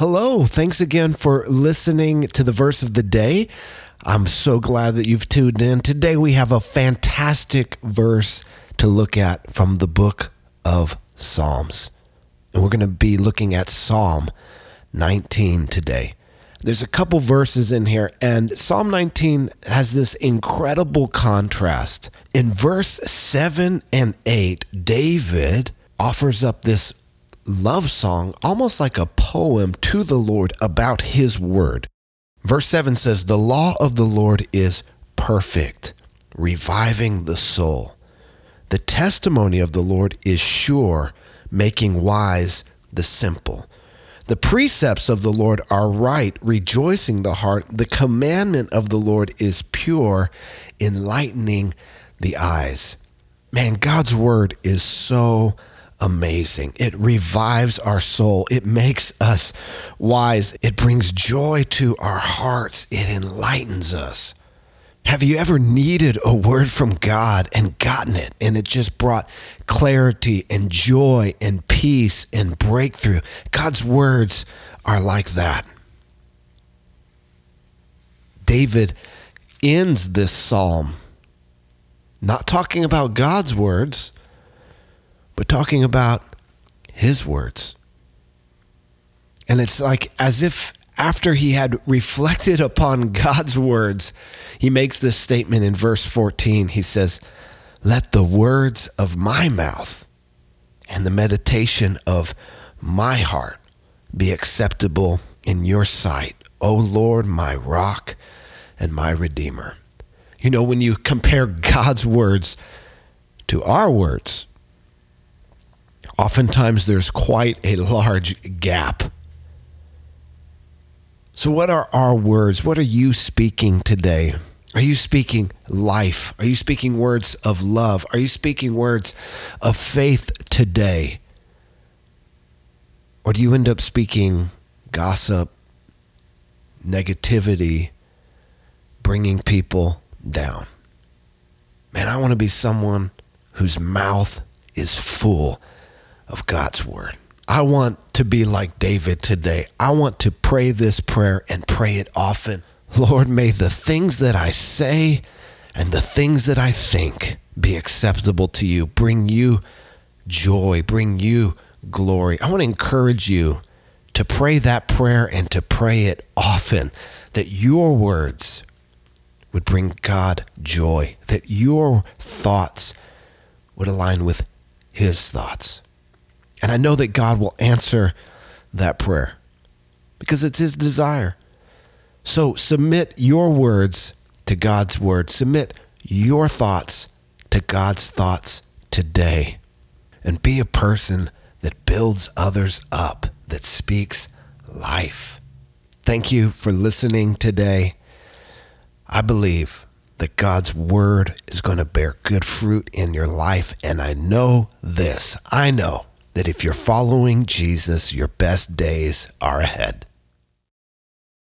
Hello, thanks again for listening to the verse of the day. I'm so glad that you've tuned in. Today we have a fantastic verse to look at from the book of Psalms. And we're going to be looking at Psalm 19 today. There's a couple verses in here, and Psalm 19 has this incredible contrast. In verse 7 and 8, David offers up this love song, almost like a poem to the Lord about his word. Verse 7 says, "The law of the Lord is perfect, reviving the soul. The testimony of the Lord is sure, making wise the simple. The precepts of the Lord are right, rejoicing the heart. The commandment of the Lord is pure, enlightening the eyes." Man, God's word is so amazing. It revives our soul. It makes us wise. It brings joy to our hearts. It enlightens us. Have you ever needed a word from God and gotten it, and it just brought clarity and joy and peace and breakthrough? God's words are like that. David ends this psalm not talking about God's words, but talking about his words. And it's like as if after he had reflected upon God's words, he makes this statement in verse 14. He says, "Let the words of my mouth and the meditation of my heart be acceptable in your sight, O Lord, my rock and my redeemer." You know, when you compare God's words to our words, oftentimes there's quite a large gap. So what are our words? What are you speaking today? Are you speaking life? Are you speaking words of love? Are you speaking words of faith today? Or do you end up speaking gossip, negativity, bringing people down? Man, I want to be someone whose mouth is full of God's word. I want to be like David today. I want to pray this prayer and pray it often. Lord, may the things that I say and the things that I think be acceptable to you. Bring you joy, bring you glory. I want to encourage you to pray that prayer and to pray it often, that your words would bring God joy, that your thoughts would align with his thoughts. And I know that God will answer that prayer because it's his desire. So submit your words to God's word. Submit your thoughts to God's thoughts today. And be a person that builds others up, that speaks life. Thank you for listening today. I believe that God's word is going to bear good fruit in your life. And I know this. I know that if you're following Jesus, your best days are ahead.